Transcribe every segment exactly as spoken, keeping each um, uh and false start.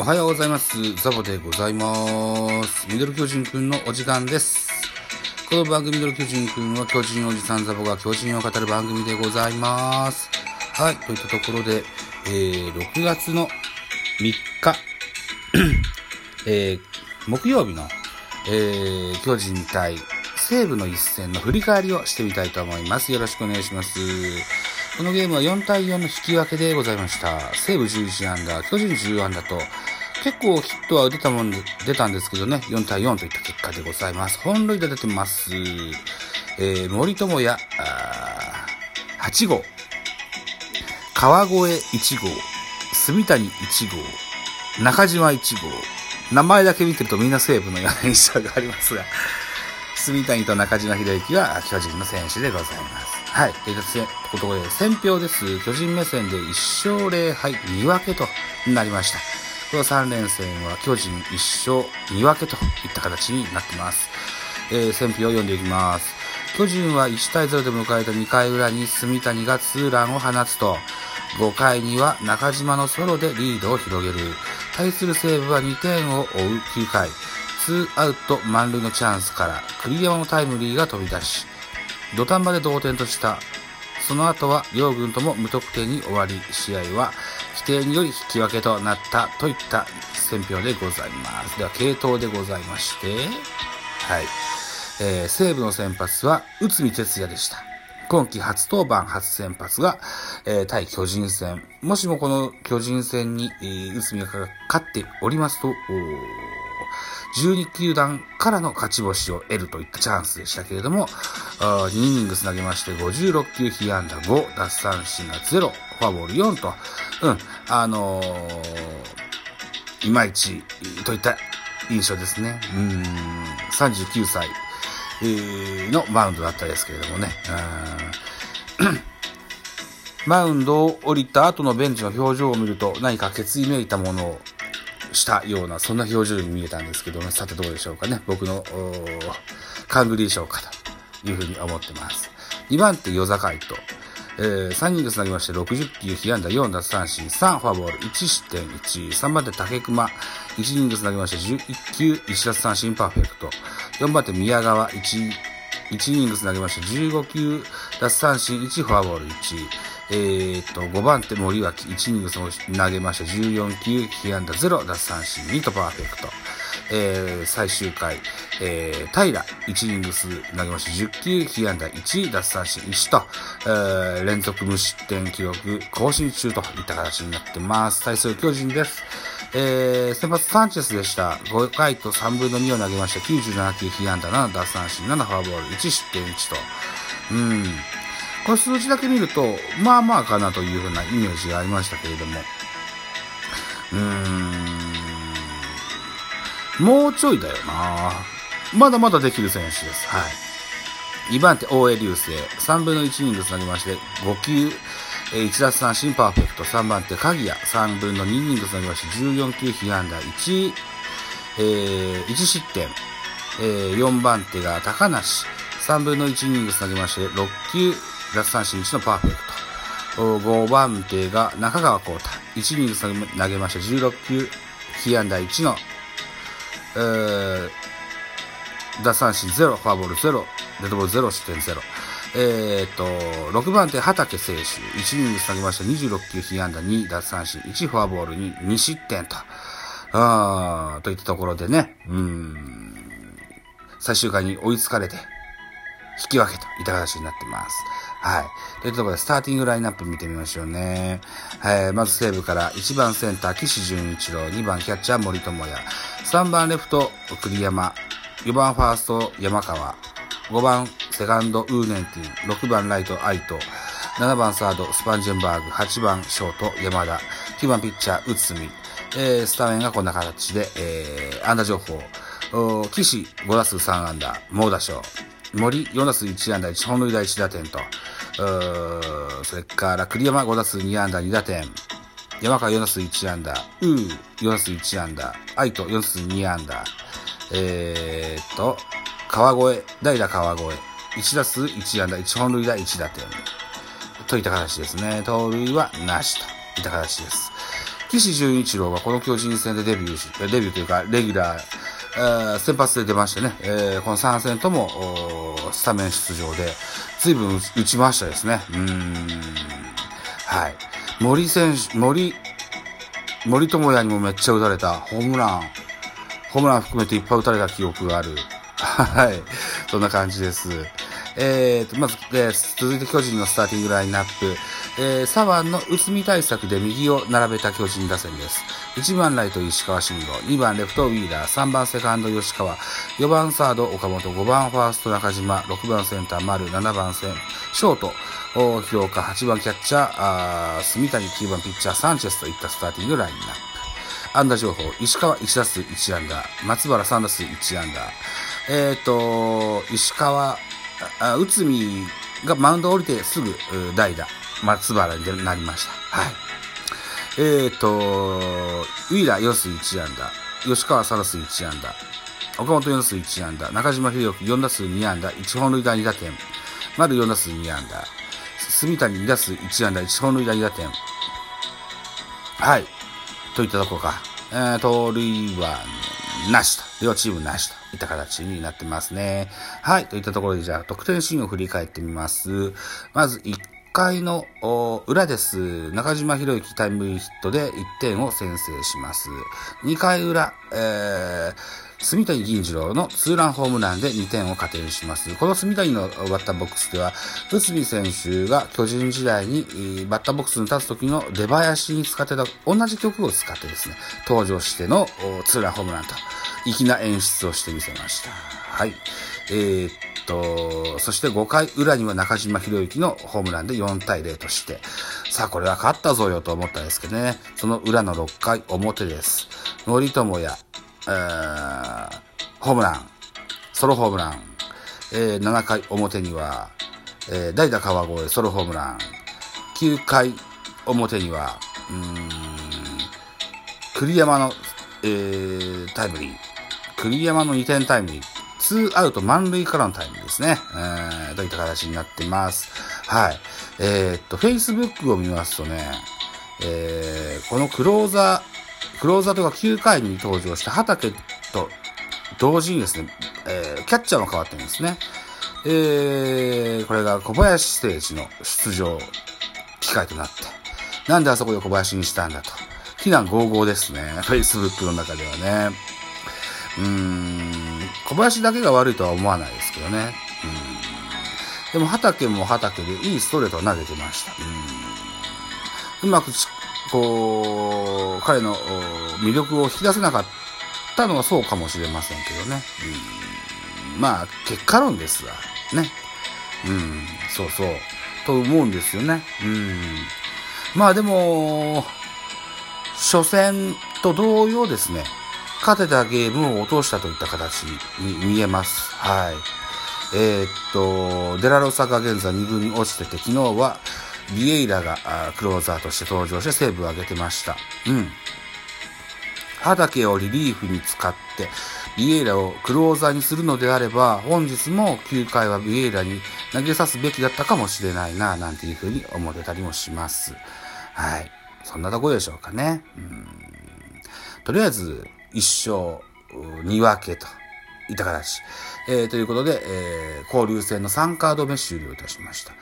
おはようございます。ザボでございます。ミドル巨人くんのお時間です。この番組ミドル巨人くんは巨人おじさんザボが巨人を語る番組でございます。はい、といったところで、えー、ろくがつのみっか、えー、木曜日の、えー、巨人対西武の一戦の振り返りをしてみたいと思います。よろしくお願いします。このゲームはよんたいよんの引き分けでございました。西武じゅういちアンダー、巨人じゅうアンダーと、結構ヒットは出たもんで、出たんですけどね、よんたいよんといった結果でございます。本塁打出てます。えー、森友哉、はちごう、川越いちごう、住谷いちごう、中島いちごう、名前だけ見てるとみんな西武のような印象がありますが、住谷と中島裕之は巨人の選手でございます。はい、ということで選評です。巨人目線でいっしょうぜろはいにぶんけとなりました。このさんれんせんは巨人いっしょうにぶんけといった形になってます。えー、選評を読んでいきます。巨人はいちたいぜろで迎えたにかいうらに住谷がツーランを放つと、ごかいには中島のソロでリードを広げる。対する西武はにてんを追うきゅうかい、ツーアウト満塁のチャンスから栗山のタイムリーが飛び出し、土壇場で同点とした。その後は両軍とも無得点に終わり、試合は規定により引き分けとなったといった選評でございます。では継投でございまして、はい、えー、西武の先発は内海哲也でした。今季初登板初先発が、えー、対巨人戦、もしもこの巨人戦に、えー、内海が勝っておりますとじゅうにきゅうだんからの勝ち星を得るといったチャンスでしたけれども、にイニング投げましてごじゅうろっきゅう、被安打ご、奪三振がゼロ、フォアボールよんと、うん、あのー、いまいちといった印象ですね。うーん、さんじゅうきゅうさいのマウンドだったですけれどもね。うんマウンドを降りた後のベンチの表情を見ると、何か決意めいたものをしたような、そんな表情に見えたんですけどね。さてどうでしょうかね。僕のカングリー賞かというふうに思ってます。にばん手与座海と、えー、さんにんでつなぎましてろくじゅっきゅう、被安打よん、奪三振さん、フォアボールいちしってんいち。 さんばん手武隈、いちにんでつなぎましてじゅういっきゅう、いち奪三振パーフェクト。よんばん手宮川、いち いちイニングつなぎましてじゅうごきゅう、奪三振いち、フォアボールいち。えー、っと、ごばん手森脇、いちイニング投げましたじゅうよんきゅう、被安打ゼロ、奪三振にとパーフェクト。えー、最終回、えー、平、いちイニング投げましたじゅっきゅう、被安打いち、奪三振いちと、えー、連続無失点記録更新中といった形になってます。対する巨人です。えー、先発サンチェスでした。ごかいとさんぶんのにを投げましたきゅうじゅうななきゅう、被安打なな、奪三振なな、フォアボールいち、失点いちと。うーん。この数字だけ見ると、まあまあかなというようなイメージがありましたけれども、うーん、もうちょいだよな。まだまだできる選手です。はい。にばん手大江流星、さんぶんのいちイニングつなぎましてごきゅう、いち奪三振パーフェクト。さんばん手鍵谷、さんぶんのにイニングつなぎましてじゅうよんきゅう、被安打いち、えー、いち失点。えー、よんばん手が高梨、さんぶんのいちイニングつなぎましてろっきゅう、奪三振いちのパーフェクト。ごばん手が中川幸太、いちイニング投げましたじゅうろっきゅう、被安打いちの、えー、奪三振ゼロ、フォアボールゼロ、デッドボールゼロ、失点ゼロ。えー、っとろくばん手畠聖手、いちイニング投げましたにじゅうろっきゅう、被安打に、奪三振いち、フォアボールに、に失点と、あーといったところでね、うーん、最終回に追いつかれて引き分けといった形になってます。はい。というところで、スターティングラインナップ見てみましょうね。えー、まず西武から、いちばんセンター、岸純一郎、にばんキャッチャー、森友哉、さんばんレフト、栗山、よんばんファースト、山川、ごばんセカンド、ウーネンティン、ろくばんライト、愛斗、ななばんサード、スパンジェンバーグ、はちばんショート、山田、きゅうばんピッチャー、内海。えー、スタメンがこんな形で、えー、安打情報。岸ご打数さん安打、猛打賞。森よん打数いち安打いち、本塁打いち打点と、うそれから栗山ご打数に安打に打点、山川よん打数いち安打、うーよん打数いち安打、愛斗よん打数に安打、えーっと川越代打川越いち打数いち安打いち、本塁打いち打点といった形ですね。盗塁はなしといった形です。岸純一郎はこの巨人戦でデビューし、デビューというかレギュラー、えー、先発で出ましてね、えー、このさん戦ともスタメン出場で随分打ちましたですね。うーん、はい、森選手、森森友哉にもめっちゃ打たれた、ホームランホームラン含めていっぱい打たれた記憶がある。はい、そんな感じです。えーと、まず、えー、続いて巨人のスターティングラインナップ。えー、左腕のうつみ対策で右を並べた巨人打線です。いちばんライト石川慎吾、にばんレフトウィーラー、さんばんセカンド吉川、よんばんサード岡本、ごばんファースト中島、ろくばんセンター丸、ななばんセンショート広岡、はちばんキャッチャー住谷、きゅうばんピッチャーサンチェスといったスターティングラインナップ。安打情報、石川いち打数いち安打、松原さん打数いち安打。えーと、石川、うつみがマウンド降りてすぐ代打松原になりました。はい、えーとウィーラーよん打数いち安打、吉川さん打数いち安打、岡本よん打数いち安打、中島裕之よん打数に安打、いち本塁打に打点、丸よん打数に安打、住谷に打数いち安打、いち本塁打に打点、はいといったところか、えー、盗塁はなしと、両チームなしといった形になってますね。はい、といったところで、じゃあ得点シーンを振り返ってみます。まずいっかいの裏です。中島裕之タイムリーヒットでいってんを先制します。にかい裏、えー、住谷銀次郎のツーランホームランでにてんを加点します。この住谷のバッターボックスでは内海選手が巨人時代にバッターボックスに立つ時の出囃子に使ってた同じ曲を使ってですね、登場してのツーランホームランと粋な演出をしてみせました。はい。えー、っと、そしてごかい裏には中島裕之のホームランでよん対ゼロとして、さあこれは勝ったぞよと思ったんですけどね、その裏のろっかい表です。森友哉、えー、ホームラン、ソロホームラン、えー、ななかい表には、えー、代打川越ソロホームラン、きゅうかい表には、うーん、栗山の、えー、タイムリー、栗山のにてんタイムリー、ツーアウト満塁からのタイムですね、えー、といった形になってます。はい。えー、っと、Facebook を見ますとね、えー、このクローザー、クローザーとかきゅうかいに登場した畑と同時にですね、えー、キャッチャーも変わってるんですね。えー、これが小林誠司の出場機会となって、なんであそこで小林にしたんだと、非難轟々ですね、Facebook の中ではね。うーん、小林だけが悪いとは思わないですけどね。うん、でも畑も畑でいいストレートを投げてました。うん、うまくこう彼の魅力を引き出せなかったのはそうかもしれませんけどね。うん、まあ結果論ですわね。うん、そうそうと思うんですよね。うん、まあでも初戦と同様ですね。勝てたゲームを落としたといった形に見えます。はい。えー、っと、デラロサが現在に軍に落ちてて、昨日はビエイラがクローザーとして登場してセーブを上げてました。うん。畑をリリーフに使って、ビエイラをクローザーにするのであれば、本日もきゅうかいはビエイラに投げさすべきだったかもしれないな、なんていうふうに思ってたりもします。はい。そんなとこでしょうかね。うん。とりあえず、いっ勝に分けといった形、えー、ということで、えー、交流戦のさんカード目終了いたしました。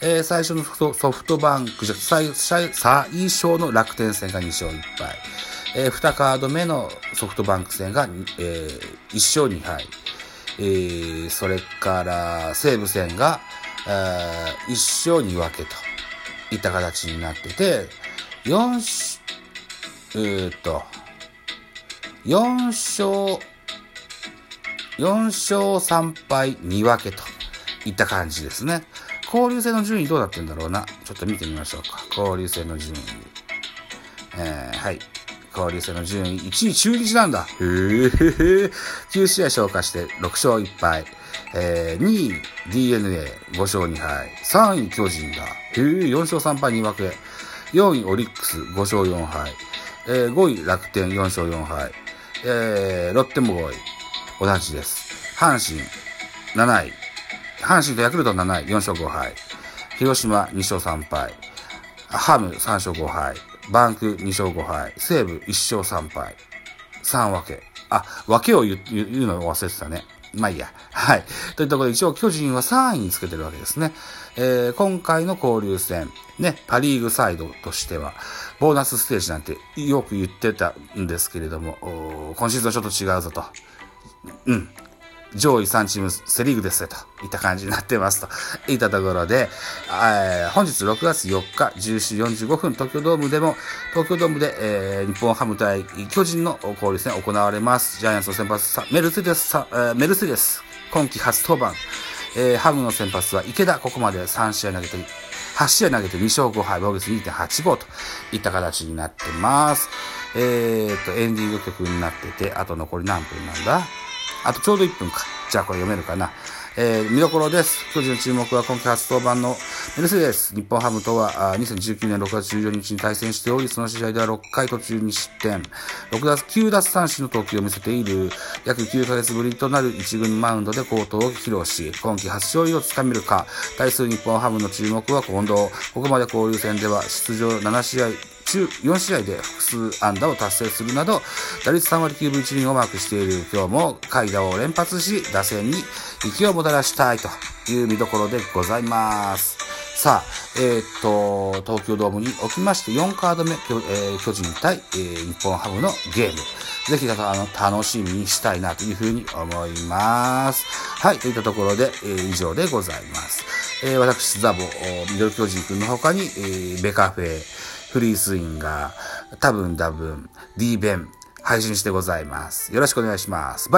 えー、最初のソフトバンクじゃ 最, 最初の楽天戦がに勝いっ敗、えー、にカード目のソフトバンク戦が、えー、いち勝に敗、えー、それから西武戦が、えー、いち勝に分けといった形になってて、よんえー、っとよん勝、よん勝さん敗に分けといった感じですね。交流戦の順位どうなってるんだろうな。ちょっと見てみましょうか。交流戦の順位。えー、はい。交流戦の順位。いちい中日なんだ。へぇー。きゅう試合消化してろく勝いっ敗。えー、にい ディーエヌエー、ご勝に敗。さんい巨人だ。へぇー。よん勝さん敗に分け。よんいオリックス、ご勝よん敗。えー、ごい楽天、よん勝よん敗。えー、ロッテもごい同じです。阪神なない、阪神とヤクルトなない、よん勝ご敗、広島に勝さん敗、ハムさん勝ご敗、バンクにしょうごはい、西武いっしょうさんぱい、さんわけ。あ、分けを言う、言うのを忘れてたね。まあいいや。はい。というところで、一応巨人はさんいにつけてるわけですね。えー、今回の交流戦、ね、パリーグサイドとしては、ボーナスステージなんてよく言ってたんですけれども、今シーズンはちょっと違うぞと。うん。上位さんチームセリーグですよといった感じになってますといったところで、えー、本日ろくがつよっかじゅうしちじよんじゅうごふん東京ドームでも東京ドームで、えー、日本ハム対巨人の交流戦行われます。ジャイアンツの先発メルセデス、えー、メルセデス今季初登板、えー、ハムの先発は池田。ここまでさんしあい投げてはちしあい投げてにしょうごはい、防御率 にてんはちご といった形になってます。えーとエンディング曲になってて、あと残り何分なんだ、あとちょうどいっぷんか。じゃあこれ読めるかな。えー、見どころです。巨人の注目は今季初登板のメルセデス。日本ハムとはにせんじゅうきゅうねんろくがつじゅうよっかに対戦しており、その試合ではろっかい途中に失点、きゅうだつさんしんの投球を見せている。約きゅうかげつぶりとなる一軍マウンドで好投を披露し、今季初勝利をつかめるか。対する日本ハムの注目は近藤。ここまで交流戦では出場ななしあい、中よんしあいで複数安打を達成するなど、打率さんわりきゅうぶいちりんをマークしている。今日も快打を連発し、打線に勢いをもたらしたいという見どころでございます。さあ、えー、っと、東京ドームにおきましてよんカードめ、えー、巨人対、えー、日本ハムのゲーム。ぜひ、あの、楽しみにしたいなというふうに思います。はい、といったところで、えー、以上でございます。えー、私、ザボ、ミドル巨人くんの他に、えー、ベカフェ、フリースインガー、多分多分、D弁、配信してございます。よろしくお願いします。